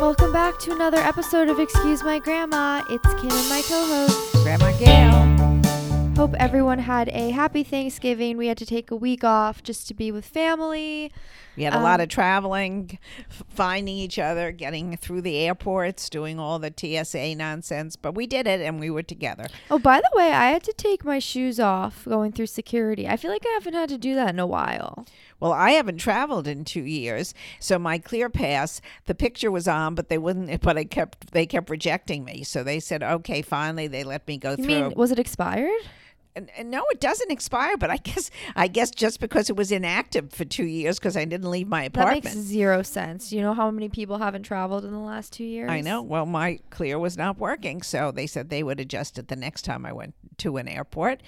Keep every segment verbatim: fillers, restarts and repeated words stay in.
Welcome back to another episode of Excuse My Grandma. It's Kim and my co-host, Grandma Gail. Hope everyone had a happy Thanksgiving. We had to take a week off just to be with family. We had um, a lot of traveling, finding each other, getting through the airports, doing all the T S A nonsense. But we did it, and we were together. Oh, by the way, I had to take my shoes off going through security. I feel like I haven't had to do that in a while. Well, I haven't traveled in two years, so my Clear Pass, the picture was on, but they wouldn't. But I kept, they kept rejecting me. So they said, "Okay, finally, they let me go you through." Mean, was it expired? No, it doesn't expire, but I guess I guess just because it was inactive for two years because I didn't leave my apartment. That makes zero sense. You know how many people haven't traveled in the last two years? I know. Well, my Clear was not working, so they said they would adjust it the next time I went to an airport.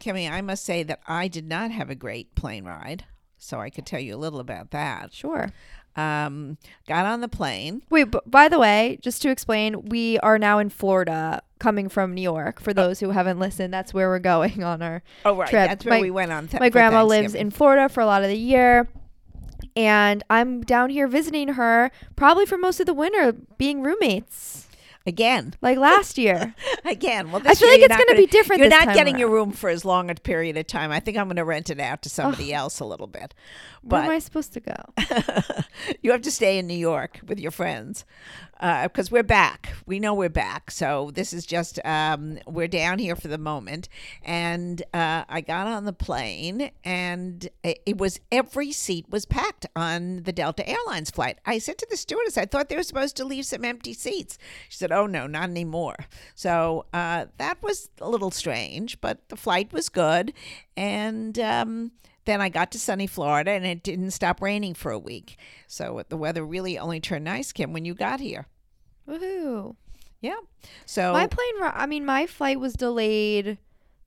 Kimmy, I must say that I did not have a great plane ride, so I could tell you a little about that. Sure. Um, got on the plane. Wait, b- by the way, just to explain, we are now in Florida coming from New York. For those who haven't listened, that's where we're going on our oh, right. trip. That's where my, we went on th- My grandma lives in Florida for a lot of the year. And I'm down here visiting her probably for most of the winter, being roommates. Again. Like last year. Again. Well, this I feel year, like it's going to be different this time. You're not getting around. Your room for as long a period of time. I think I'm going to rent it out to somebody oh. else a little bit. But where am I supposed to go? You have to stay in New York with your friends because uh, we're back. We know we're back. So this is just, um, we're down here for the moment. And uh, I got on the plane and it, it was, every seat was packed on the Delta Airlines flight. I said to the stewardess, I thought they were supposed to leave some empty seats. She said, oh no, not anymore. So uh, that was a little strange, but the flight was good. And um, then I got to sunny Florida and it didn't stop raining for a week. So the weather really only turned nice, Kim, when you got here. Woohoo. Yeah. So my plane, I mean, my flight was delayed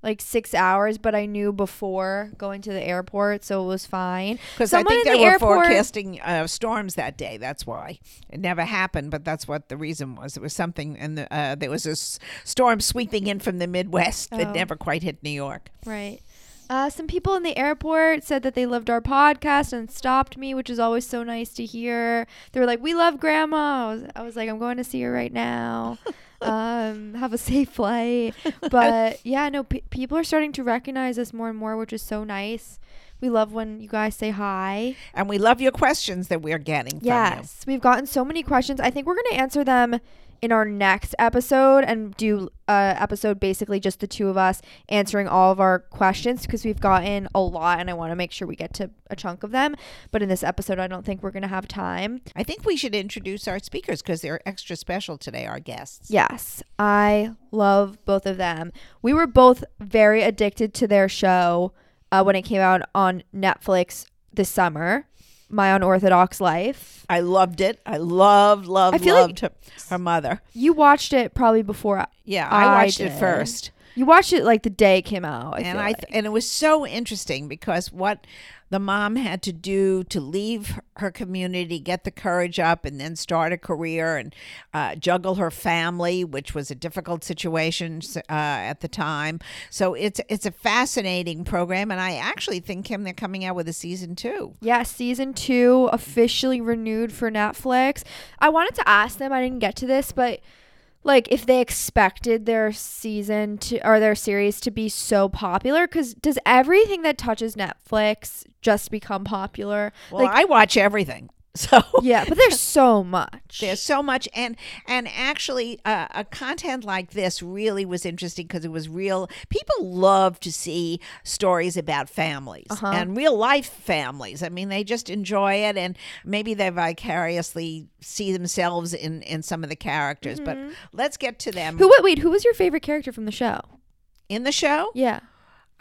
like six hours, but I knew before going to the airport, so it was fine. Because I think they the were airport, forecasting uh, storms that day. That's why it never happened, but that's what the reason was. It was something, and the, uh, there was a s- storm sweeping in from the Midwest oh. that never quite hit New York. Right. Uh, some people in the airport said that they loved our podcast and stopped me, which is always so nice to hear. They were like, "We love Grandma." I was, I was like, "I'm going to see her right now." um have a safe flight. But yeah, no, pe- people are starting to recognize us more and more, which is so nice. We love when you guys say hi, and we love your questions that we're getting yes from you. We've gotten so many questions. I think we're going to answer them in our next episode and do a episode basically just the two of us answering all of our questions, because we've gotten a lot and I want to make sure we get to a chunk of them. But in this episode, I don't think we're going to have time. I think we should introduce our speakers because they're extra special today, our guests. Yes, I love both of them. We were both very addicted to their show uh, when it came out on Netflix this summer. My Unorthodox Life. I loved it. I loved, loved, I feel loved like her, her mother. You watched it probably before I Yeah, I, I watched did. it first. You watched it like the day it came out. I and I th- like. And it was so interesting because what the mom had to do to leave her community, get the courage up, and then start a career and uh, juggle her family, which was a difficult situation uh, at the time. So it's it's a fascinating program, and I actually think, Kim, they're coming out with a season two. Yeah, season two officially renewed for Netflix. I wanted to ask them, I didn't get to this, but like if they expected their season to or their series to be so popular, because does everything that touches Netflix just become popular? Well, like, I watch everything. So yeah, but there's so much. There's so much, and and actually, uh, a content like this really was interesting because it was real. People love to see stories about families uh-huh. and real life families. I mean, they just enjoy it, and maybe they vicariously see themselves in, in some of the characters. Mm-hmm. But let's get to them. Who? Wait, who was your favorite character from the show? In the show? Yeah,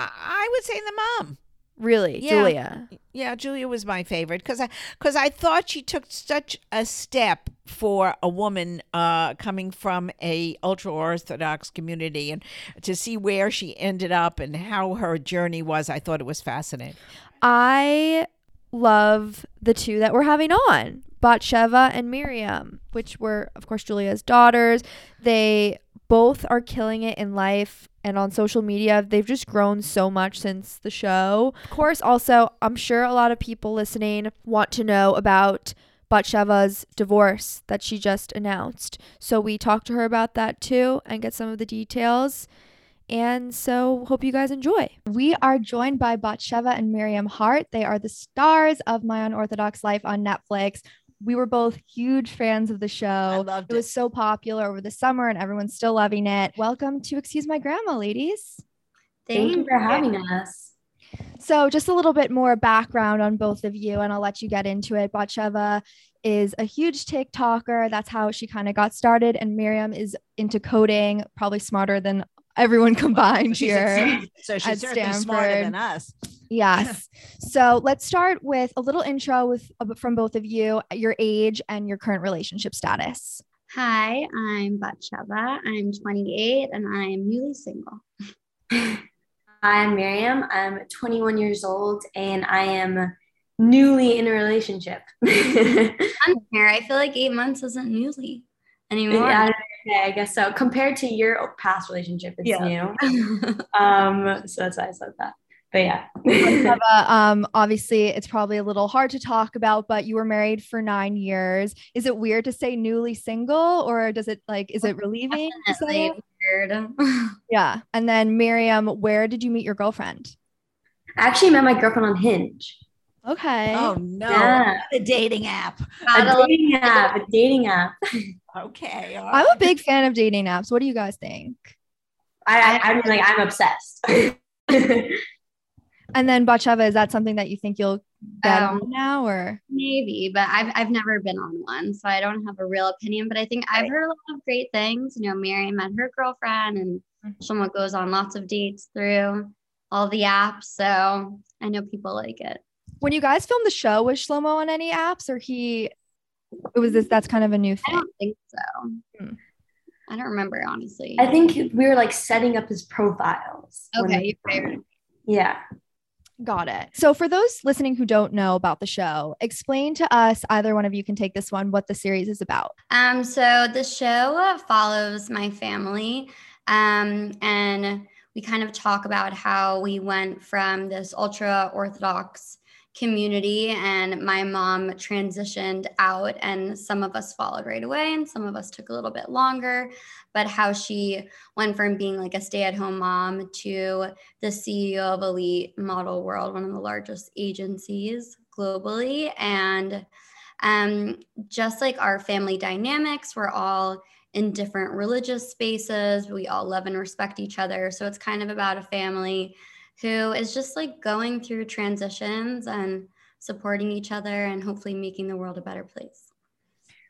I, I would say the mom. Really? Yeah. Julia. Yeah, Julia was my favorite because I, cause I thought she took such a step for a woman uh, coming from a ultra-Orthodox community, and to see where she ended up and how her journey was, I thought it was fascinating. I love the two that we're having on, Batsheva and Miriam, which were, of course, Julia's daughters. They both are killing it in life and on social media. They've just grown so much since the show. Of course, also, I'm sure a lot of people listening want to know about Batsheva's divorce that she just announced. So we talked to her about that too and get some of the details. And so hope you guys enjoy. We are joined by Batsheva and Miriam Haart. They are the stars of My Unorthodox Life on Netflix. We were both huge fans of the show. I loved it. It was so popular over the summer and everyone's still loving it. Welcome to Excuse My Grandma, ladies. Thank, Thank you for having us. So just a little bit more background on both of you and I'll let you get into it. Batsheva is a huge TikToker. That's how she kind of got started. And Miriam is into coding, probably smarter than everyone combined so here. So she's certainly smarter than us. Yes. So let's start with a little intro with from both of you, your age and your current relationship status. Hi, I'm Batsheva. I'm twenty-eight and I'm newly single. I'm Miriam. I'm twenty-one years old and I am newly in a relationship. I'm here. I feel like eight months isn't newly anymore. Yeah, I guess so. Compared to your past relationship, it's yeah. new. um, so that's why I said that. But yeah, um, obviously it's probably a little hard to talk about, but you were married for nine years. Is it weird to say newly single or does it like, is it relieving? Definitely weird. Yeah. And then Miriam, where did you meet your girlfriend? I actually met my girlfriend on Hinge. Okay. Oh no. Yeah. A dating app. A dating app. A dating app. Okay. All right. I'm a big fan of dating apps. What do you guys think? I, I, I mean, like, I'm obsessed. And then Batsheva, is that something that you think you'll get um, on now or? Maybe, but I've I've never been on one, so I don't have a real opinion, but I think right. I've heard a lot of great things. You know, Miriam met her girlfriend and mm-hmm. someone goes on lots of dates through all the apps. So I know people like it. When you guys filmed the show, was Shlomo on any apps or he, it was this, that's kind of a new thing. I don't think so. Hmm. I don't remember, honestly. I think we were like setting up his profiles. Okay. You're right. Yeah. Got it. So for those listening who don't know about the show, explain to us, either one of you can take this one, what the series is about. Um, so the show follows my family um, and we kind of talk about how we went from this ultra Orthodox community and my mom transitioned out and some of us followed right away and some of us took a little bit longer, but how she went from being like a stay-at-home mom to the C E O of Elite Model World, one of the largest agencies globally. And um, just like our family dynamics, we're all in different religious spaces. We all love and respect each other. So it's kind of about a family who is just like going through transitions and supporting each other and hopefully making the world a better place.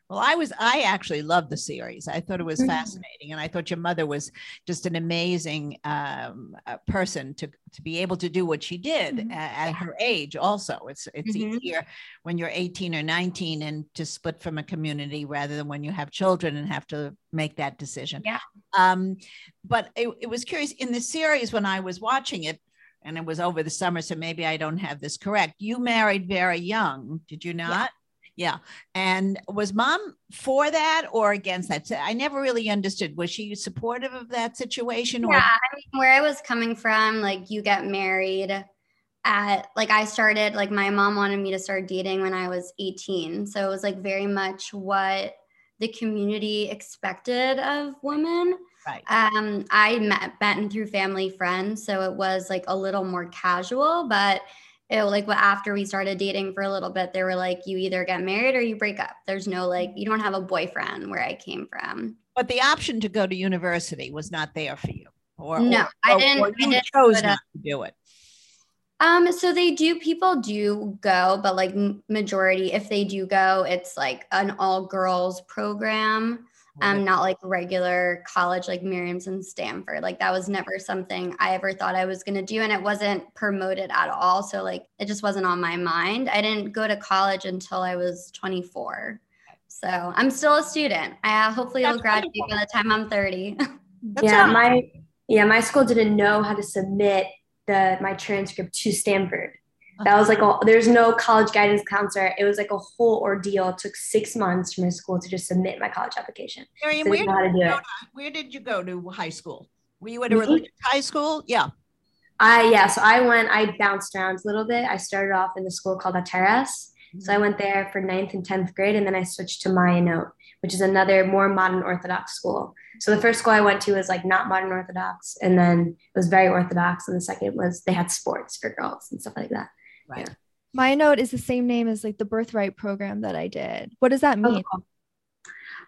Well, I was, I actually loved the series. I thought it was mm-hmm. fascinating. And I thought your mother was just an amazing um, uh, person to, to be able to do what she did mm-hmm. at, at her age. Also, it's, it's mm-hmm. easier when you're eighteen or nineteen and to split from a community rather than when you have children and have to make that decision. Yeah. Um, but it, it was curious in the series when I was watching it, and it was over the summer, so maybe I don't have this correct. You married very young, did you not? Yeah. yeah. And was mom for that or against that? I never really understood. Was she supportive of that situation? Or- yeah, I mean, where I was coming from, like you get married at, like I started, like my mom wanted me to start dating when I was eighteen. So it was like very much what the community expected of women. Right. Um, I met Benton through family friends, so it was like a little more casual, but it like after we started dating for a little bit, they were like, you either get married or you break up. There's no like, you don't have a boyfriend where I came from. But the option to go to university was not there for you. Or, no, or, I didn't. Or you I didn't chose not to do it. Um, so they do, people do go, but like majority, if they do go, it's like an all girls program. Um, not like regular college, like Miriam's in Stanford. Like that was never something I ever thought I was going to do. And it wasn't promoted at all. So like, it just wasn't on my mind. I didn't go to college until I was twenty-four. So I'm still a student. I hopefully I'll graduate by the time I'm thirty. Yeah. My, yeah. My school didn't know how to submit the, my transcript to Stanford. That was like, a, there's no college guidance counselor. It was like a whole ordeal. It took six months for my school to just submit my college application. Miriam, so where, did you to, where did you go to high school? Were you at a Me? religious high school? Yeah. I, yeah. So I went, I bounced around a little bit. I started off in the school called Ateres. So I went there for ninth and tenth grade, and then I switched to Mayanot, which is another more modern Orthodox school. So the first school I went to was like not modern Orthodox, and then it was very Orthodox. And the second was they had sports for girls and stuff like that. Right. Yeah. Mayanot is the same name as like the Birthright program that I did. What does that mean? Oh,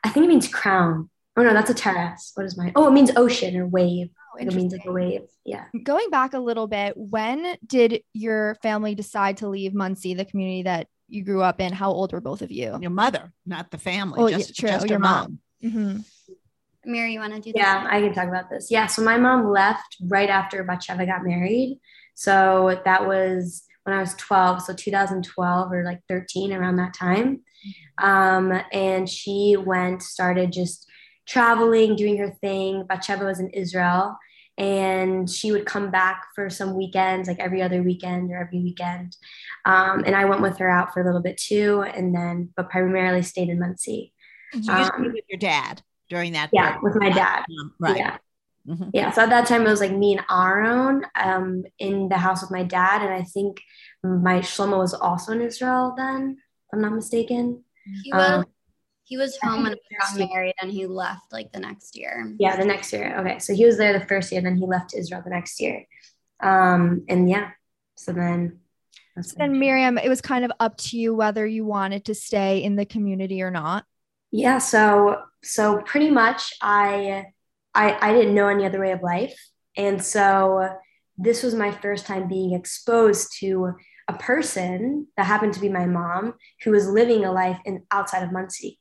I think it means crown. Oh no, that's Ateres. What is my? Oh, it means ocean or wave. Oh, it means like a wave. Yeah. Going back a little bit, when did your family decide to leave Monsey, the community that you grew up in? How old were both of you? Your mother, not the family. Oh, just, yeah, true. Just oh, your mom. mom. Mm-hmm. Mary, you want to do that? Yeah, I can talk about this. Yeah. So my mom left right after Batsheva got married. So that was when I was twelve. So two thousand twelve or like thirteen, around that time. Um, and she went, started just traveling, doing her thing. Batsheva was in Israel, and she would come back for some weekends, like every other weekend or every weekend. Um, and I went with her out for a little bit too. And then, but primarily stayed in Monsey. So you um, stayed with your dad during that yeah, period. With my dad. Um, right. Yeah. Mm-hmm. Yeah. So at that time it was like me and Aaron um, in the house with my dad. And I think my Shlomo was also in Israel then, if I'm not mistaken. He was, um, he was home when I got married, and he left like the next year. Yeah. The next year. Okay. So he was there the first year, and then he left to Israel the next year. Um, and yeah, so then. That's then Miriam, it was kind of up to you whether you wanted to stay in the community or not. Yeah. So, so pretty much I, I, I didn't know any other way of life. And so this was my first time being exposed to a person that happened to be my mom, who was living a life in outside of Monsey.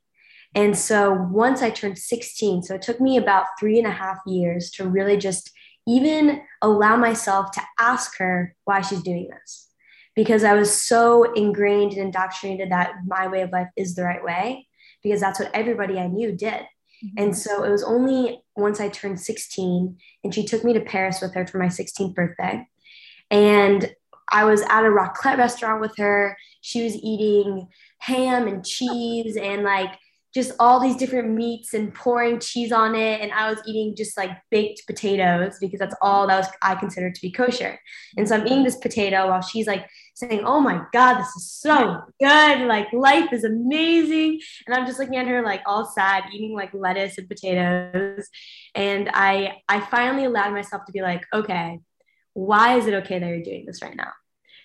And so once I turned sixteen, so it took me about three and a half years to really just even allow myself to ask her why she's doing this, because I was so ingrained and indoctrinated that my way of life is the right way, because that's what everybody I knew did. And so it was only once I turned sixteen, and she took me to Paris with her for my sixteenth birthday. And I was at a raclette restaurant with her. She was eating ham and cheese and like just all these different meats and pouring cheese on it. And I was eating just like baked potatoes, because that's all that was I considered to be kosher. And so I'm eating this potato while she's like saying, "Oh my God, this is so good. Like life is amazing." And I'm just looking at her like all sad, eating like lettuce and potatoes. And I, I finally allowed myself to be like, okay, why is it okay that you're doing this right now?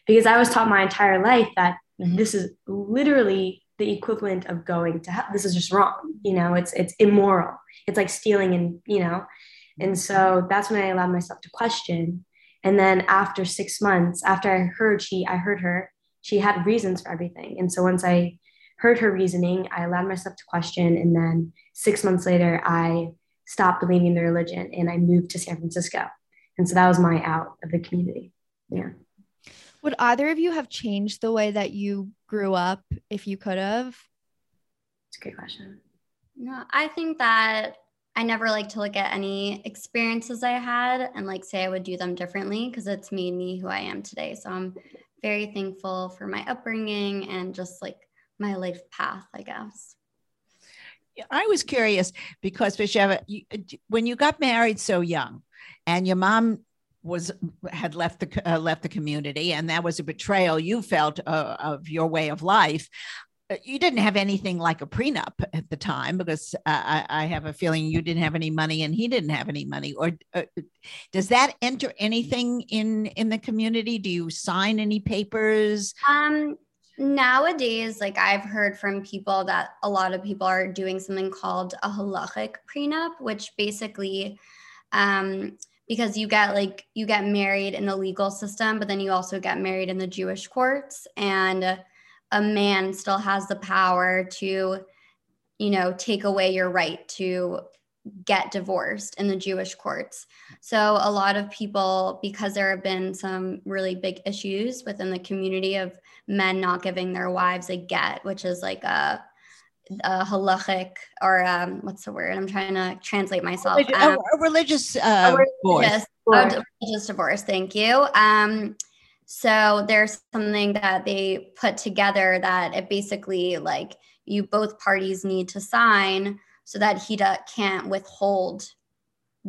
Because I was taught my entire life that mm-hmm. this is literally the equivalent of going to hell. This is just wrong. You know, it's, it's immoral. It's like stealing and, you know, and so that's when I allowed myself to question. And then after six months, after I heard she, I heard her, she had reasons for everything. And so once I heard her reasoning, I allowed myself to question. And then six months later, I stopped believing the religion, and I moved to San Francisco. And so that was my out of the community. Yeah. Would either of you have changed the way that you grew up if you could have? It's a good question. No, I think that I never like to look at any experiences I had and like say I would do them differently, because it's made me who I am today. So I'm very thankful for my upbringing and just like my life path, I guess. I was curious because, Batsheva, when you got married so young, and your mom was had left the uh, left the community, and that was a betrayal you felt uh, of your way of life. You didn't have anything like a prenup at the time, because uh, I, I have a feeling you didn't have any money, and he didn't have any money. Or uh, does that enter anything in in the community? Do you sign any papers? Um. Nowadays, like I've heard from people that a lot of people are doing something called a halakhic prenup, which basically, um, because you get like, you get married in the legal system, but then you also get married in the Jewish courts, and a man still has the power to, you know, take away your right to get divorced in the Jewish courts. So a lot of people, because there have been some really big issues within the community of men not giving their wives a get, which is like a, a halachic or um, what's the word? I'm trying to translate myself. A, um, a religious, uh, a religious divorce. A religious divorce. Thank you. Um, so there's something that they put together that it basically like you both parties need to sign so that he da- can't withhold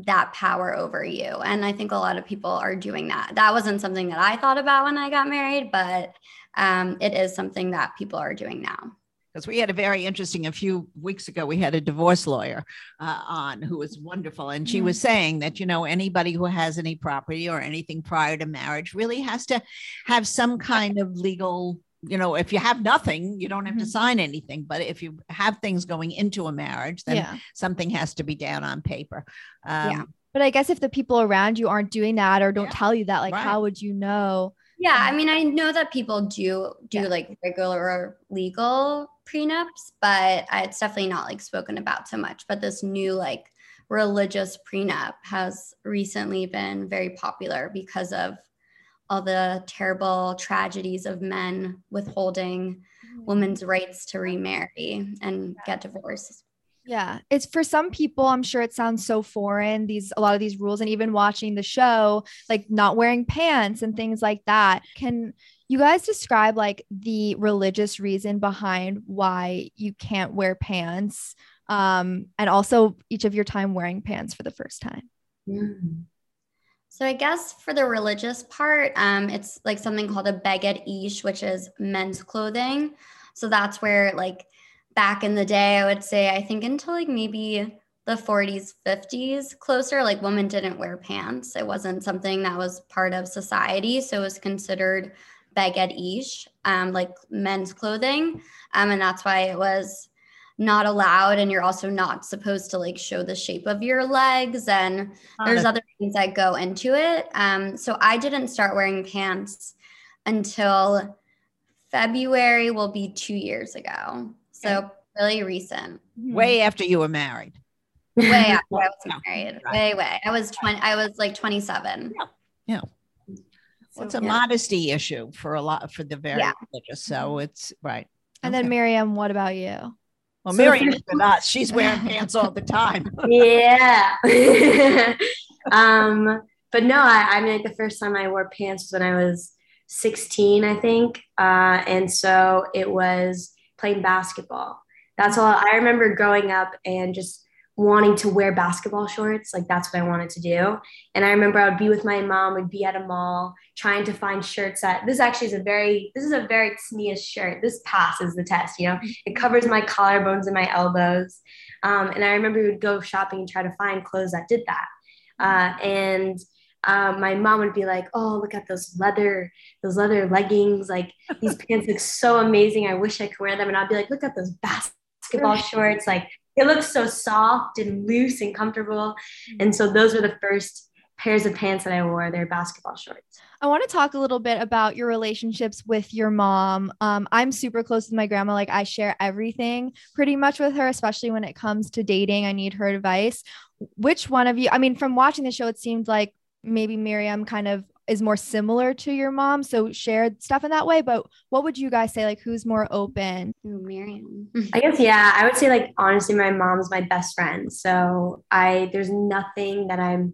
that power over you. And I think a lot of people are doing that. That wasn't something that I thought about when I got married, but um, it is something that people are doing now. Because we had a very interesting, a few weeks ago, we had a divorce lawyer uh, on who was wonderful. And she mm-hmm. was saying that, you know, anybody who has any property or anything prior to marriage really has to have some kind of legal, you know, if you have nothing, you don't have mm-hmm. to sign anything. But if you have things going into a marriage, then yeah. something has to be down on paper. Um, yeah. But I guess if the people around you aren't doing that or don't yeah, tell you that, like, right. how would you know? Yeah. I mean, I know that people do do yeah. like regular or legal prenups, but it's definitely not like spoken about so much. But this new like religious prenup has recently been very popular because of all the terrible tragedies of men withholding mm-hmm. women's rights to remarry and yeah. get divorced. Yeah. It's for some people, I'm sure it sounds so foreign, these, a lot of these rules, and even watching the show, like not wearing pants and things like that. Can you guys describe like the religious reason behind why you can't wear pants? Um, and also each of your time wearing pants for the first time. Mm-hmm. So I guess for the religious part, um, it's like something called a beged ish, which is men's clothing. So that's where like, back in the day, I would say, I think until like maybe the forties, fifties, closer, like women didn't wear pants. It wasn't something that was part of society. So it was considered beged ish, um, like men's clothing. Um, and that's why it was not allowed. And you're also not supposed to like show the shape of your legs. And there's other things that go into it. Um, so I didn't start wearing pants until February will be two years ago. So really recent. Way after you were married. Way after I was no. married. Way, way. I was twenty. I was like twenty-seven. Yeah. yeah. So it's a yeah. modesty issue for a lot, for the very yeah. religious. So it's right. And okay. then Miriam, what about you? Well, so Miriam is with us. She's wearing pants all the time. yeah. um, but no, I, I mean, like the first time I wore pants was when I was sixteen, I think. Uh, and so it was playing basketball. That's all I remember growing up and just wanting to wear basketball shorts. Like that's what I wanted to do. And I remember I would be with my mom, we'd be at a mall trying to find shirts that this actually is a very, this is a very sneeze shirt. This passes the test, you know, it covers my collarbones and my elbows. Um, and I remember we would go shopping and try to find clothes that did that. Uh, and Um, my mom would be like, oh, look at those leather, those leather leggings. Like these pants look so amazing. I wish I could wear them. And I'd be like, look at those basketball shorts. Like it looks so soft and loose and comfortable. And so those were the first pairs of pants that I wore. They're basketball shorts. I want to talk a little bit about your relationships with your mom. Um, I'm super close with my grandma. Like I share everything pretty much with her, especially when it comes to dating. I need her advice. Which one of you, I mean, from watching the show, it seemed like maybe Miriam kind of is more similar to your mom. So shared stuff in that way, but what would you guys say? Like who's more open? Ooh, Miriam. I guess, yeah, I would say like, honestly, my mom's my best friend. So I, there's nothing that I'm,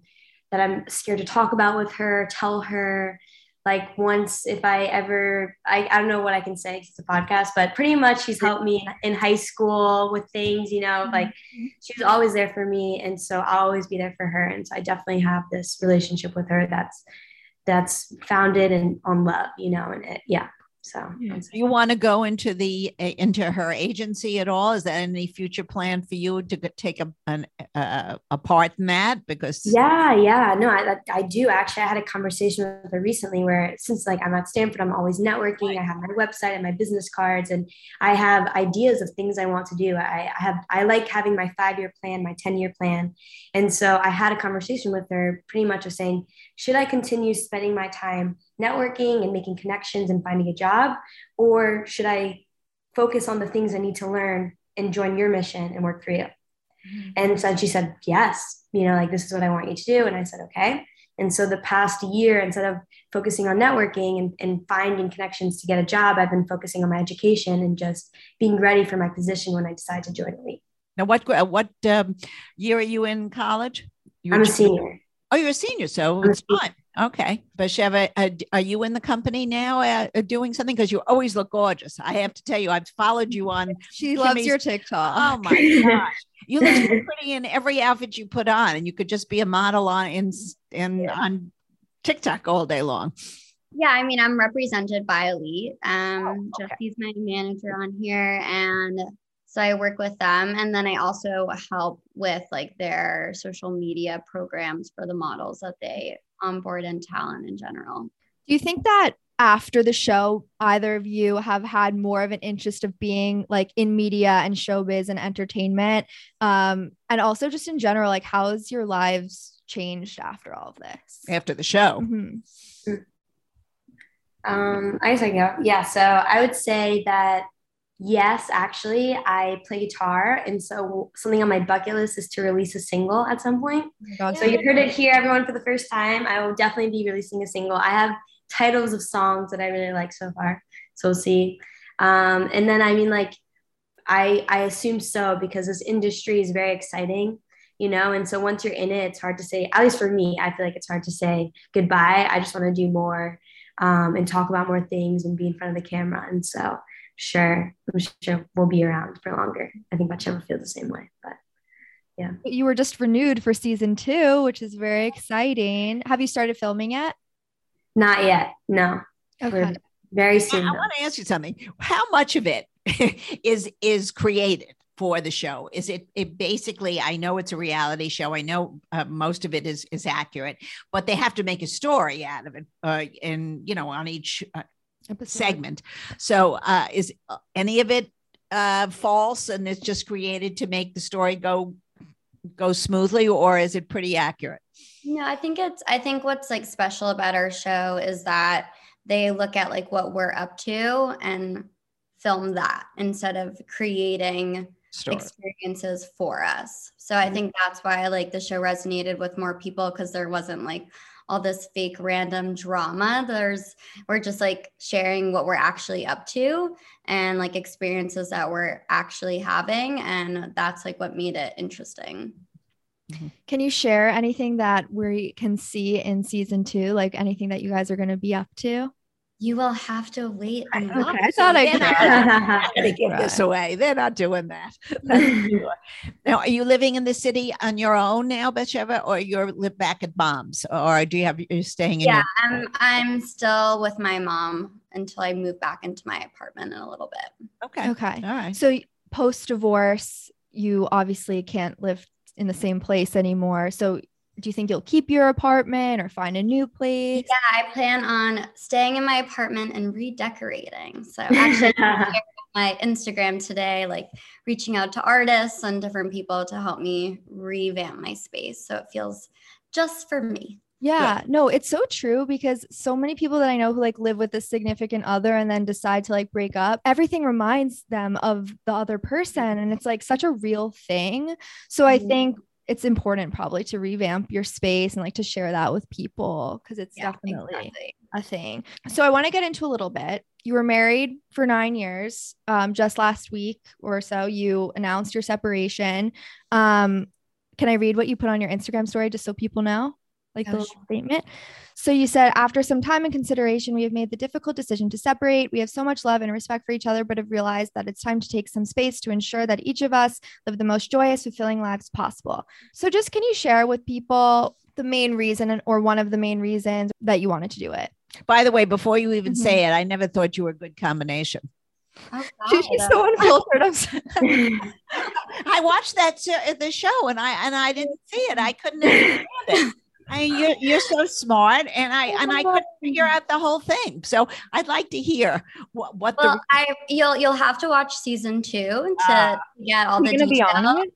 that I'm scared to talk about with her, tell her like once, if I ever, I, I don't know what I can say, 'cause it's a podcast, but pretty much she's helped me in high school with things, you know, like she was always there for me. And so I'll always be there for her. And so I definitely have this relationship with her that's, that's founded and on love, you know, and it, yeah. So yeah. do you want to go into the, uh, into her agency at all? Is there any future plan for you to take a, an, uh, a part in that? Because yeah, yeah, no, I, I do actually. I had a conversation with her recently where since like I'm at Stanford, I'm always networking. Right. I have my website and my business cards and I have ideas of things I want to do. I, I have, I like having my five-year plan, my ten-year plan. And so I had a conversation with her pretty much of saying, should I continue spending my time networking and making connections and finding a job, or should I focus on the things I need to learn and join your mission and work for you? Mm-hmm. And so she said, yes, you know, like, this is what I want you to do. And I said, okay. And so the past year, instead of focusing on networking and, and finding connections to get a job, I've been focusing on my education and just being ready for my position when I decide to join Elite. Now, what, what um, year are you in college? You're I'm a junior. senior. Oh, you're a senior. So I'm it's fine. Okay. Batsheva, uh, are you in the company now uh, doing something? Because you always look gorgeous. I have to tell you, I've followed you on. She Kimmy's. Loves your TikTok. Oh my gosh. You look so pretty in every outfit you put on, and you could just be a model on in, in yeah. on TikTok all day long. Yeah, I mean, I'm represented by Elite. Um, oh, okay. Jesse's my manager on here. And so I work with them. And then I also help with like their social media programs for the models that they onboard and talent in general. Do you think that after the show, either of you have had more of an interest of being like in media and showbiz and entertainment? Um, and also just in general, like how's your lives changed after all of this? After the show? Mm-hmm. Um, I guess I can go. Yeah. So I would say that, yes, actually I play guitar. And so something on my bucket list is to release a single at some point. Oh God, so you heard it here, everyone, for the first time. I will definitely be releasing a single. I have titles of songs that I really like so far. So we'll see. Um, and then, I mean, like, I, I assume so, because this industry is very exciting, you know? And so once you're in it, it's hard to say, at least for me, I feel like it's hard to say goodbye. I just want to do more. Um, and talk about more things and be in front of the camera. And so sure, I'm sure we'll be around for longer. I think Batsheva feels the same way, but yeah. You were just renewed for season two, which is very exciting. Have you started filming yet? Not yet. No. Okay. We're very soon. Yeah, I want to ask you something. How much of it is, is created for the show? Is it, it basically, I know it's a reality show. I know uh, most of it is, is accurate, but they have to make a story out of it. Uh, and, you know, on each uh, segment. So uh, is any of it uh, false and it's just created to make the story go, go smoothly, or is it pretty accurate? No, I think it's, I think what's like special about our show is that they look at like what we're up to and film that instead of creating Story. experiences for us. So I think that's why like the show resonated with more people, because there wasn't like all this fake random drama. There's, we're just like sharing what we're actually up to and like experiences that we're actually having. And that's like what made it interesting. Mm-hmm. Can you share anything that we can see in season two? Like anything that you guys are going to be up to? You will have to wait. And okay, watch. I thought I could to give this away. They're not doing that. Now, are you living in the city on your own now, Batsheva, or you're live back at mom's, or do you have you're staying in? Yeah, your- I'm. I'm still with my mom until I move back into my apartment in a little bit. Okay. Okay. All right. So post divorce, you obviously can't live in the same place anymore. So. Do you think you'll keep your apartment or find a new place? Yeah, I plan on staying in my apartment and redecorating. So actually on my Instagram today, like reaching out to artists and different people to help me revamp my space. So it feels just for me. Yeah, yeah, no, it's so true, because so many people that I know who like live with a significant other and then decide to like break up, everything reminds them of the other person. And it's like such a real thing. So I think it's important probably to revamp your space and like to share that with people, because it's yeah, definitely exactly. a thing. So I want to get into a little bit. You were married for nine years. Um, just last week or so, you announced your separation. Um, can I read what you put on your Instagram story just so people know? Like the little statement. So you said, after some time and consideration, we have made the difficult decision to separate. We have so much love and respect for each other, but have realized that it's time to take some space to ensure that each of us live the most joyous, fulfilling lives possible. So just can you share with people the main reason or one of the main reasons that you wanted to do it? By the way, before you even mm-hmm. say it, I never thought you were a good combination. Oh, God. She's so unfiltered. I watched that uh, the show and I and I didn't see it. I couldn't understand it. I, you're, you're so smart, and I and I couldn't figure out the whole thing. So I'd like to hear what, what well, the I you'll you'll have to watch season two to uh, get all the details. Be on it?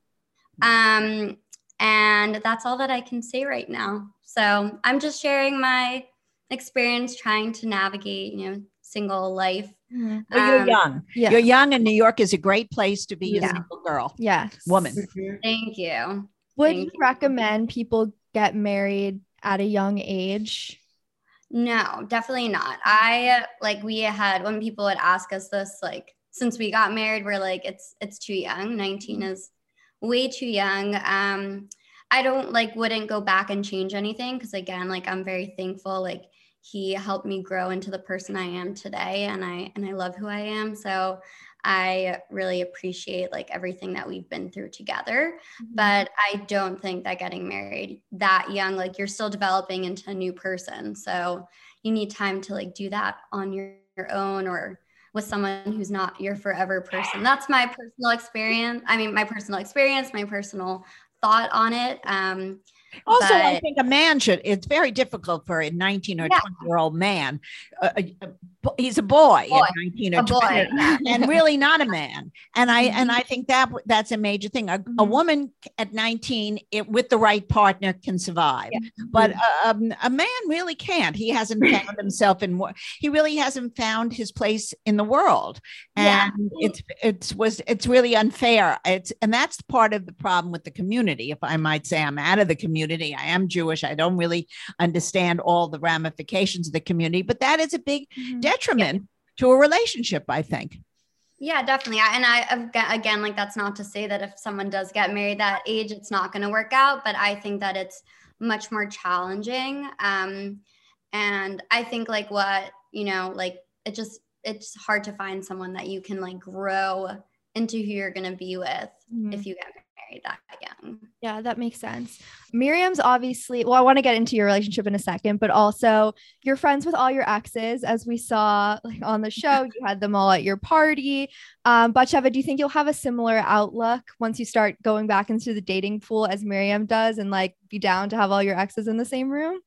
Um, and that's all that I can say right now. So I'm just sharing my experience trying to navigate, you know, single life. Mm-hmm. Well, you're um, young. Yeah. You're young, and New York is a great place to be yeah. a single girl. Yes, woman. Mm-hmm. Thank you. Would Thank you recommend you. people get married at a young age? No, definitely not. I like we had when people would ask us this, like since we got married, we're like, it's it's too young. nineteen is way too young. Um, I don't like wouldn't go back and change anything, because again, like I'm very thankful. Like he helped me grow into the person I am today, and I and I love who I am. So I really appreciate like everything that we've been through together, mm-hmm. but I don't think that getting married that young, like you're still developing into a new person. So you need time to like do that on your, your own or with someone who's not your forever person. That's my personal experience. I mean, my personal experience, my personal thought on it. Um, also, but, I think a man should, it's very difficult for a nineteen or yeah. twenty year old man. Uh, he's a boy, boy. nineteen or a twenty, boy, yeah. and really not a man. And I, and I think that that's a major thing. A, mm-hmm. a woman at nineteen it, with the right partner can survive, yeah. but um, a man really can't. He hasn't found himself in what he really hasn't found his place in the world. And yeah. it's, it's was, it's really unfair. It's, and that's part of the problem with the community. If I might say, I'm out of the community. Community. I am Jewish. I don't really understand all the ramifications of the community, but that is a big mm-hmm. detriment yeah. to a relationship, I think. Yeah, definitely. And I, again, like that's not to say that if someone does get married that age, it's not going to work out, but I think that it's much more challenging. Um, and I think like what, you know, like it just, it's hard to find someone that you can like grow into who you're going to be with mm-hmm. if you get married that young. Yeah, that makes sense. Miriam's obviously, well, I want to get into your relationship in a second, but also you're friends with all your exes, as we saw like on the show, you had them all at your party. Um, Batsheva, do you think you'll have a similar outlook once you start going back into the dating pool as Miriam does and like be down to have all your exes in the same room?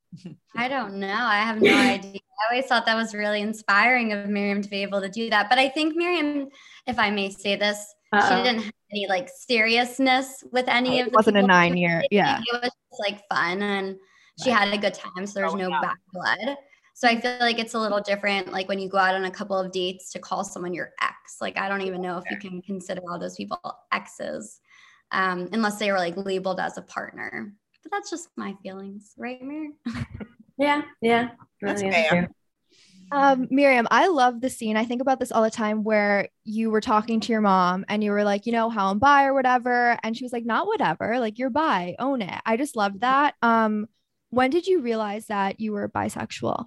I don't know. I have no idea. I always thought that was really inspiring of Miriam to be able to do that. But I think Miriam, if I may say this, Uh-oh. she didn't have any like seriousness with any it of the wasn't people. A nine year. Yeah. It was just like fun and right. she had a good time. So there's oh, no yeah. bad blood. So I feel like it's a little different. Like when you go out on a couple of dates to call someone your ex, like, I don't even know if you can consider all those people exes um, unless they were like labeled as a partner, but that's just my feelings. Right, Miriam? yeah. Yeah. That's really fair. Um, Miriam, I love the scene. I think about this all the time where you were talking to your mom and you were like, you know, how I'm bi or whatever. And she was like, not whatever, like you're bi, own it. I just loved that. Um, when did you realize that you were bisexual?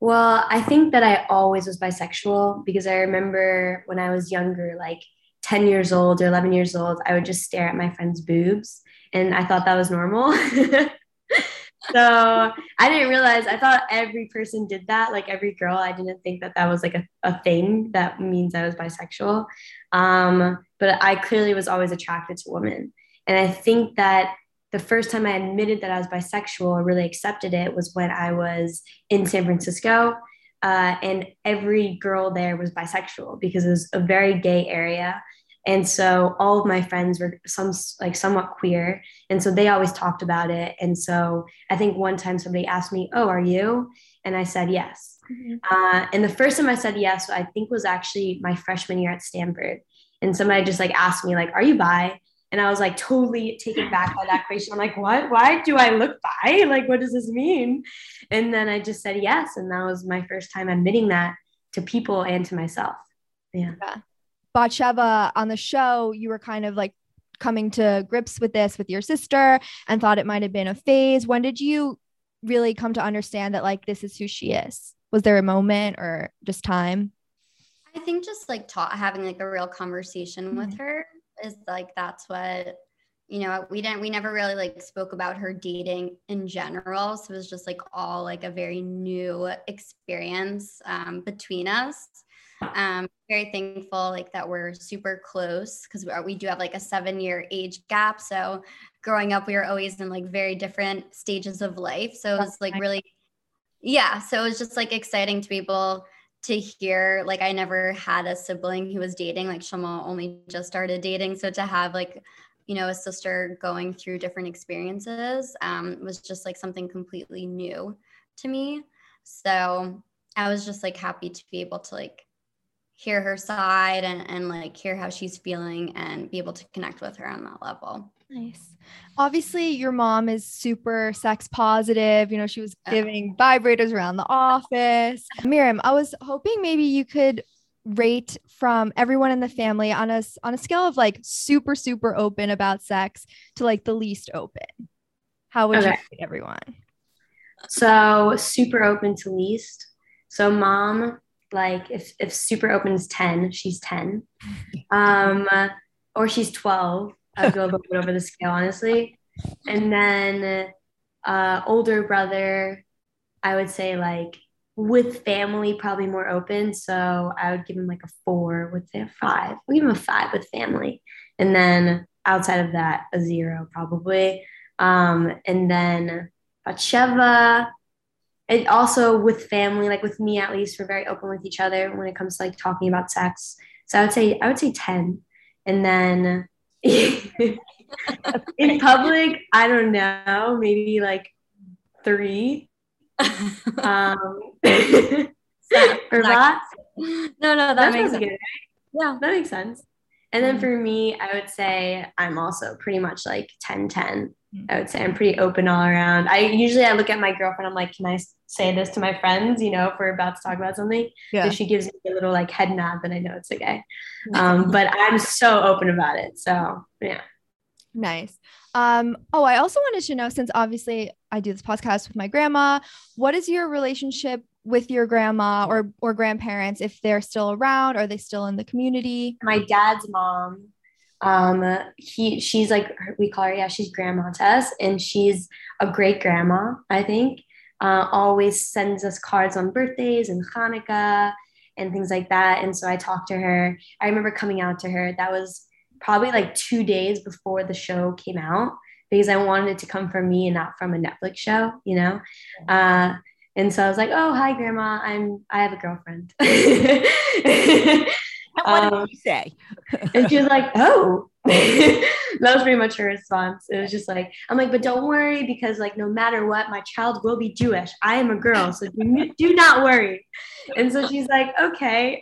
Well, I think that I always was bisexual because I remember when I was younger, like ten years old or eleven years old, I would just stare at my friend's boobs. And I thought that was normal. So I didn't realize, I thought every person did that. Like every girl, I didn't think that that was like a, a thing that means I was bisexual. Um, but I clearly was always attracted to women. And I think that the first time I admitted that I was bisexual or really accepted it was when I was in San Francisco. Uh, and every girl there was bisexual because it was a very gay area. And so all of my friends were some like somewhat queer. And so they always talked about it. And so I think one time somebody asked me, oh, are you? And I said, yes. Mm-hmm. Uh, and the first time I said yes, I think was actually my freshman year at Stanford. And somebody just like asked me like, are you bi? And I was like totally taken back by that question. I'm like, what? Why do I look bi? Like, what does this mean? And then I just said yes. And that was my first time admitting that to people and to myself. Yeah. yeah. Batsheva, on the show, you were kind of like coming to grips with this with your sister and thought it might have been a phase. When did you really come to understand that like this is who she is? Was there a moment or just time? I think just like taught having like a real conversation mm-hmm. with her is like that's what, you know, we didn't we never really like spoke about her dating in general. So it was just like all like a very new experience um, between us. Um, very thankful like that we're super close because we, we do have like a seven year age gap. So growing up, we were always in like very different stages of life. So it was like really, yeah. So it was just like exciting to be able to hear, like I never had a sibling who was dating, like Shama only just started dating. So to have like, you know, a sister going through different experiences um, was just like something completely new to me. So I was just like happy to be able to like hear her side and, and like hear how she's feeling and be able to connect with her on that level. Nice. Obviously your mom is super sex positive. You know, she was giving vibrators around the office. Miriam, I was hoping maybe you could rate from everyone in the family on a, on a scale of like super, super open about sex to like the least open. How would okay. you rate everyone? So super open to least. So mom, like if, if super open is ten, she's ten, um, or she's twelve. I'll go a little bit over the scale, honestly. And then uh, older brother, I would say like with family, probably more open. So I would give him like a four with a five. We'll give him a five with family. And then outside of that, a zero probably. Um, and then Batsheva, it also with family, like with me, at least, we're very open with each other when it comes to like talking about sex. So I would say, I would say ten. And then in public, I don't know, maybe like three. um, for that? No, no, that, that makes sense. Good. Yeah, that makes sense. And then for me, I would say I'm also pretty much like ten ten. I would say I'm pretty open all around. I usually, I look at my girlfriend, I'm like, can I say this to my friends, you know, if we're about to talk about something? Yeah. So she gives me a little like head nod that I know it's okay. Um, but I'm so open about it. So yeah. Nice. Um, oh, I also wanted to know, since obviously I do this podcast with my grandma, what is your relationship with your grandma or, or grandparents, if they're still around? Are they still in the community? My dad's mom, um, he, she's like, we call her, yeah, she's grandma to us, and she's a great grandma, I think, uh, always sends us cards on birthdays and Hanukkah and things like that. And so I talked to her. I remember coming out to her. That was probably like two days before the show came out, because I wanted it to come from me and not from a Netflix show, you know? Uh, and so I was like, oh, hi grandma. I'm, I have a girlfriend. And what um, did you say? And she was like, oh, that was pretty much her response. It was just like, I'm like, but don't worry, because like, no matter what, my child will be Jewish. I am a girl. So do, do not worry. And so she's like, okay.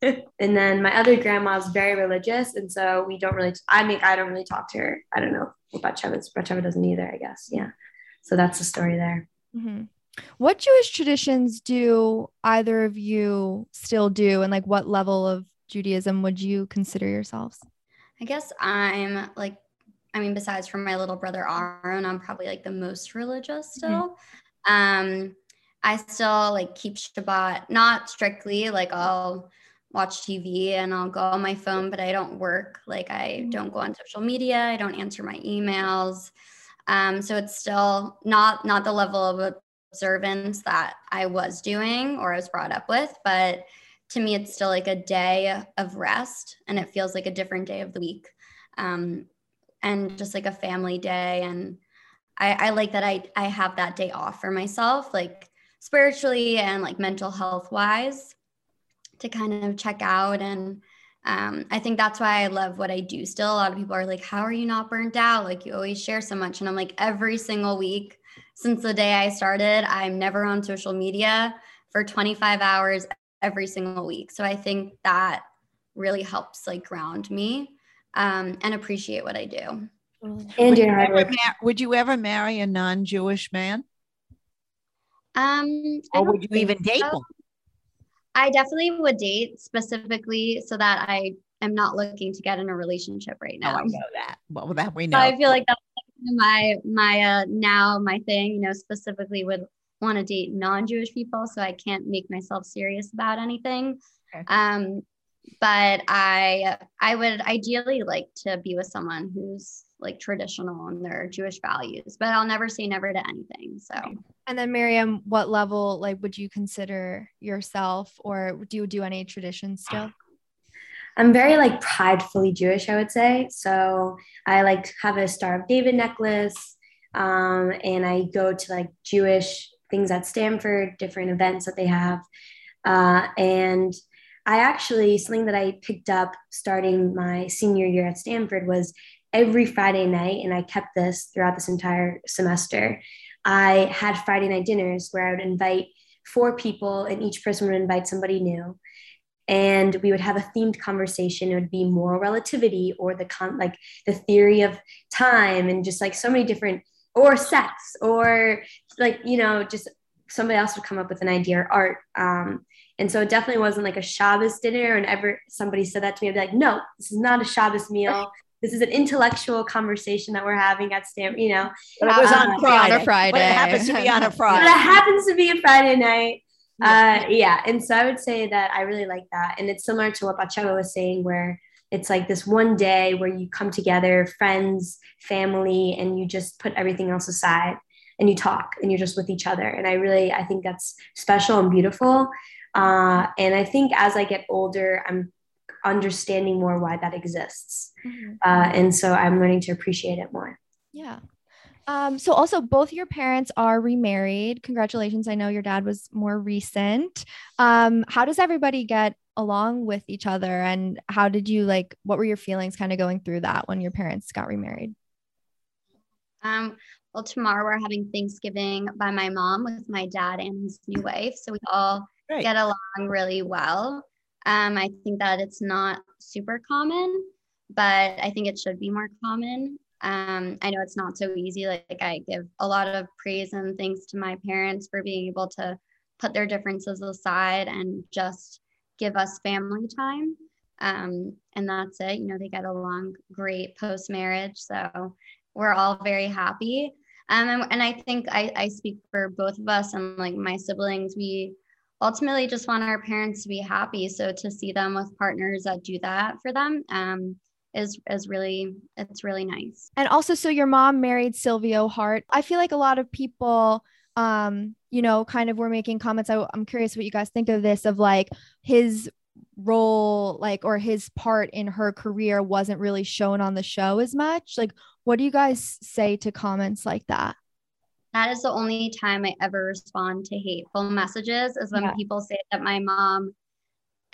And then my other grandma's very religious, and so we don't really, I mean, I don't really talk to her. I don't know about Batsheva. Batsheva doesn't either, I guess. Yeah. So that's the story there. Mm-hmm. What Jewish traditions do either of you still do? And like, what level of Judaism would you consider yourselves? I guess I'm like, I mean, besides from my little brother Aaron, I'm probably like the most religious still. Mm-hmm. Um, I still like keep Shabbat, not strictly, like I'll watch T V and I'll go on my phone, but I don't work. Like I don't go on social media. I don't answer my emails. Um, so it's still not, not the level of observance that I was doing or I was brought up with, but to me, it's still like a day of rest and it feels like a different day of the week. Um, and just like a family day. And I, I like that I, I have that day off for myself, like spiritually and like mental health wise, to kind of check out. And um, I think that's why I love what I do still. A lot of people are like, how are you not burnt out? Like you always share so much. And I'm like, every single week since the day I started, I'm never on social media for twenty-five hours every single week. So I think that really helps like ground me um, and appreciate what I do. And would you ever, mar- would you ever marry a non-Jewish man? Um, or would you even date one? I definitely would date specifically so that I am not looking to get in a relationship right now. Oh, I know that. Well, that we know. So I feel like that's my, my, uh, now my thing, you know, specifically would want to date non-Jewish people. So I can't make myself serious about anything. Okay. Um, but I, I would ideally like to be with someone who's like traditional in their Jewish values, but I'll never say never to anything. So. And then Miriam, what level, like, would you consider yourself, or do you do any traditions still? I'm very like pridefully Jewish, I would say. So I like have a Star of David necklace. Um, and I go to like Jewish things at Stanford, different events that they have. Uh, and I actually, something that I picked up starting my senior year at Stanford was every Friday night, and I kept this throughout this entire semester, I had Friday night dinners where I would invite four people and each person would invite somebody new. And we would have a themed conversation. It would be moral relativity or the con- like the theory of time and just like so many different, or sex, or like, you know, just somebody else would come up with an idea or art. Um, and so it definitely wasn't like a Shabbos dinner. And ever somebody said that to me, I'd be like, no, this is not a Shabbos meal. This is an intellectual conversation that we're having at Stanford, you know. But it was on um, Friday. On a Friday. But it happens to be on a Friday. But it happens to be a Friday night. Uh, yeah. And so I would say that I really like that. And it's similar to what Batsheva was saying, where it's like this one day where you come together, friends, family, and you just put everything else aside. and you talk and you're just with each other. And I really, I think that's special and beautiful. Uh, and I think as I get older, I'm understanding more why that exists. Mm-hmm. Uh, and so I'm learning to appreciate it more. Yeah. Um, so also both your parents are remarried. Congratulations. I know your dad was more recent. Um, how does everybody get along with each other? And how did you like, what were your feelings kind of going through that when your parents got remarried? Um, well, tomorrow we're having Thanksgiving by my mom with my dad and his new wife. So we all Great. Get along really well. Um, I think that it's not super common, but I think it should be more common. Um, I know it's not so easy. Like, like I give a lot of praise and thanks to my parents for being able to put their differences aside and just give us family time. Um, and that's it. You know, they get along great post-marriage. So we're all very happy. Um, and, and I think I, I speak for both of us and like my siblings, we ultimately just want our parents to be happy. So to see them with partners that do that for them, um, is, is really, it's really nice. And also, so your mom married Silvio Haart. I feel like a lot of people, um, you know, kind of were making comments. I, I'm curious what you guys think of this, of like his role, like, or his part in her career wasn't really shown on the show as much. Like, what do you guys say to comments like that? That is the only time I ever respond to hateful messages is when yeah. people say that my mom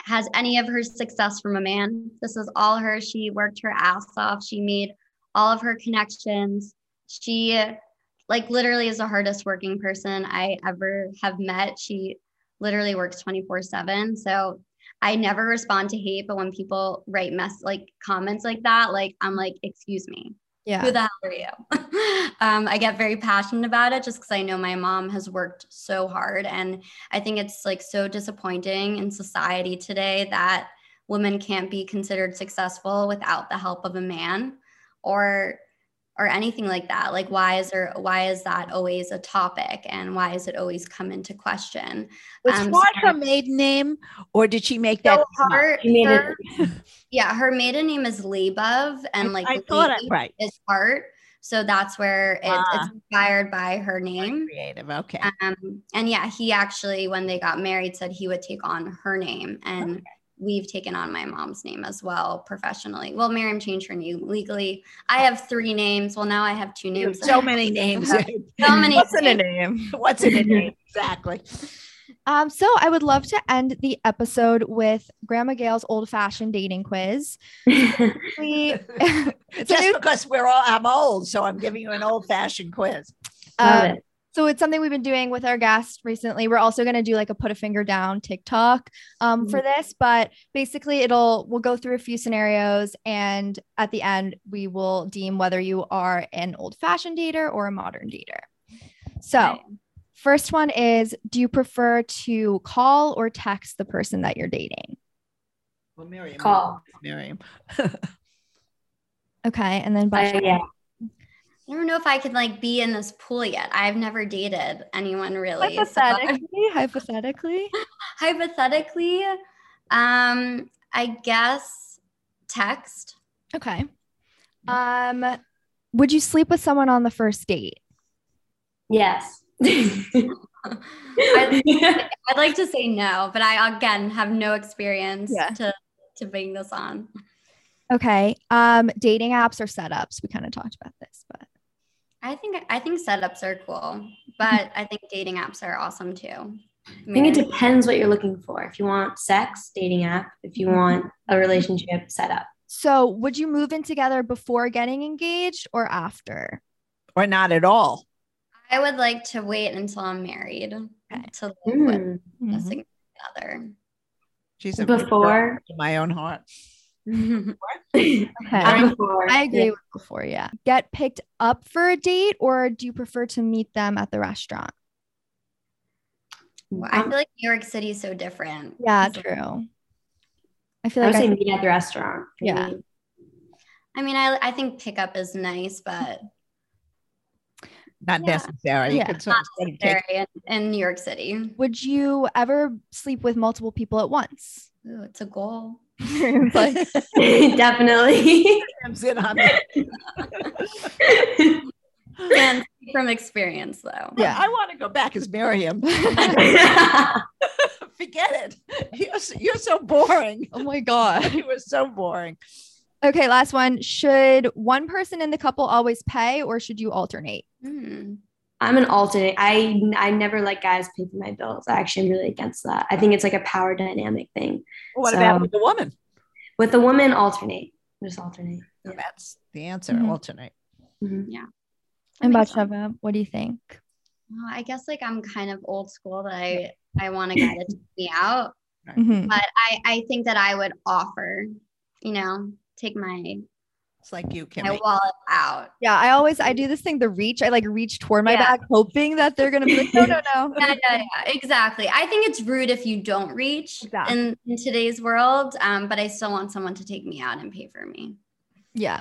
has any of her success from a man. This is all her. She worked her ass off. She made all of her connections. She like literally is the hardest working person I ever have met. She literally works twenty-four seven. So I never respond to hate, but when people write mess like comments like that, like I'm like, excuse me. Yeah. Who the hell are you? um, I get very passionate about it just because I know my mom has worked so hard. And I think it's like so disappointing in society today that women can't be considered successful without the help of a man or or anything like that. Like, why is there, why is that always a topic? And why is it always come into question? Was um, Haart so her maiden name or did she make so that? Haart, her, yeah. Her maiden name is Leibov and I, like I thought I, right. is Haart. So that's where it, ah. it's inspired by her name. Creative. Okay. Um, and yeah, he actually, when they got married, said he would take on her name and okay. we've taken on my mom's name as well professionally. Well, Miriam changed her name legally. I have three names. Well, now I have two names. Have so many names. So many. What's names. in a name? What's in a name? Exactly. Um, so I would love to end the episode with Grandma Gail's old-fashioned dating quiz. we, Just because we're all I'm old, so I'm giving you an old-fashioned quiz. Um, So it's something we've been doing with our guests recently. We're also going to do like a put a finger down TikTok um, mm-hmm. for this, but basically it'll, we'll go through a few scenarios and at the end we will deem whether you are an old fashioned dater or a modern dater. So okay. First one is, do you prefer to call or text the person that you're dating? Well, Miriam. Call. Miriam. Okay. And then by uh, yeah. I don't know if I could like be in this pool yet. I've never dated anyone really. Hypothetically, so hypothetically, hypothetically, um, I guess text. Okay. Um, would you sleep with someone on the first date? Yes. I'd, I'd like to say no, but I again have no experience yeah. to to bring this on. Okay. Um, dating apps or setups? We kind of talked about this, but. I think I think setups are cool, but I think dating apps are awesome too. I, mean, I think it depends what you're looking for. If you want sex, dating app. If you want a relationship, setup. So, would you move in together before getting engaged or after? Or not at all? I would like to wait until I'm married okay. to live mm-hmm. with a significant other. She's a before my own heart. okay. I, I agree yeah. with before, yeah. Get picked up for a date, or do you prefer to meet them at the restaurant? Well, I feel like New York City is so different. Yeah, so, true. I feel like I, I say meet at the restaurant. Yeah. Me. I mean, I I think pickup is nice, but not yeah. necessary. You yeah. could not necessary in, in New York City. Would you ever sleep with multiple people at once? Ooh, it's a goal. like, definitely. I'm in on it. And from experience, though. Yeah, I want to go back as Miriam. Forget it. You're, you're so boring. Oh my God. You were so boring. Okay, last one. Should one person in the couple always pay, or should you alternate? Mm. I'm an alternate. I I never let guys pay for my bills. I actually am really against that. I think it's like a power dynamic thing. Well, what so, about with the woman? With the woman, alternate. Just alternate. Yeah. That's the answer. Mm-hmm. Alternate. Mm-hmm. Yeah. And Batsheva, what do you think? Well, I guess like I'm kind of old school that I, I want a guy to take me out. Mm-hmm. But I, I think that I would offer, you know, take my it's like you can my make. wallet out. Yeah, I always I do this thing, the reach. I like reach toward my yeah. back, hoping that they're gonna be like, no, no, no. yeah, yeah, yeah, exactly. I think it's rude if you don't reach exactly. in, in today's world. Um, but I still want someone to take me out and pay for me. Yeah.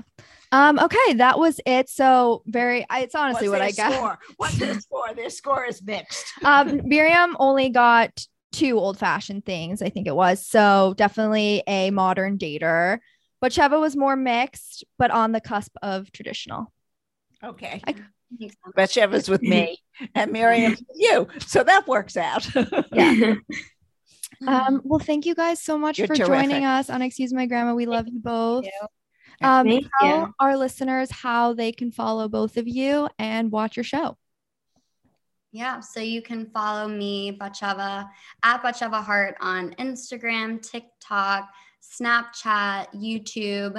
Um, okay, that was it. So very, I, it's honestly What's what I got. Score? What's their score? Their score is mixed. um, Miriam only got two old fashioned things, I think it was. So definitely a modern dater. Batsheva was more mixed, but on the cusp of traditional. Okay. I- Batsheva's with me and Miriam's with you. So that works out. yeah. Um, well, thank you guys so much You're for terrific. joining us on Excuse My Grandma. We love you both. Thank you. Um, Thank tell you. our listeners how they can follow both of you and watch your show. Yeah. So you can follow me, Batsheva, at Batsheva Haart on Instagram, TikTok, Snapchat, YouTube,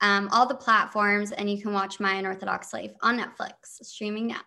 um, all the platforms. And you can watch My Unorthodox Life on Netflix, streaming now.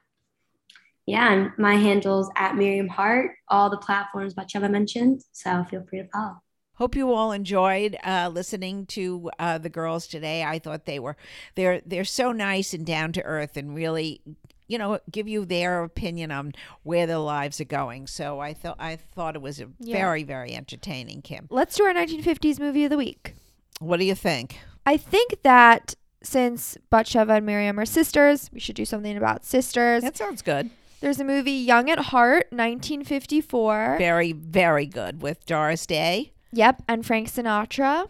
Yeah. And my handle's at Miriam Haart, all the platforms Batsheva mentioned. So feel free to follow. Hope you all enjoyed uh, listening to uh, the girls today. I thought they were, they're, they're so nice and down to earth and really, you know, give you their opinion on where their lives are going. So I thought, I thought it was a yeah. very, very entertaining, Kim. Let's do our nineteen fifties movie of the week. What do you think? I think that since Batsheva and Miriam are sisters, we should do something about sisters. That sounds good. There's a movie, Young at Heart, nineteen fifty-four. Very, very good with Doris Day. Yep, and Frank Sinatra.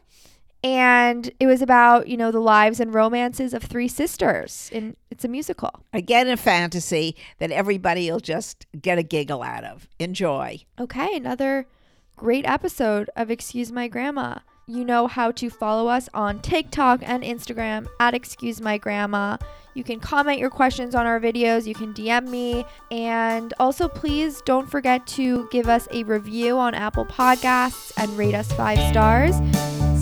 And it was about, you know, the lives and romances of three sisters. And it's a musical. Again, a fantasy that everybody will just get a giggle out of. Enjoy. Okay, another great episode of Excuse My Grandma. You know how to follow us on TikTok and Instagram at Excuse My Grandma. You can comment your questions on our videos. You can D M me. And also, please don't forget to give us a review on Apple Podcasts and rate us five stars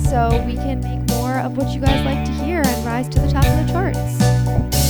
so we can make more of what you guys like to hear and rise to the top of the charts.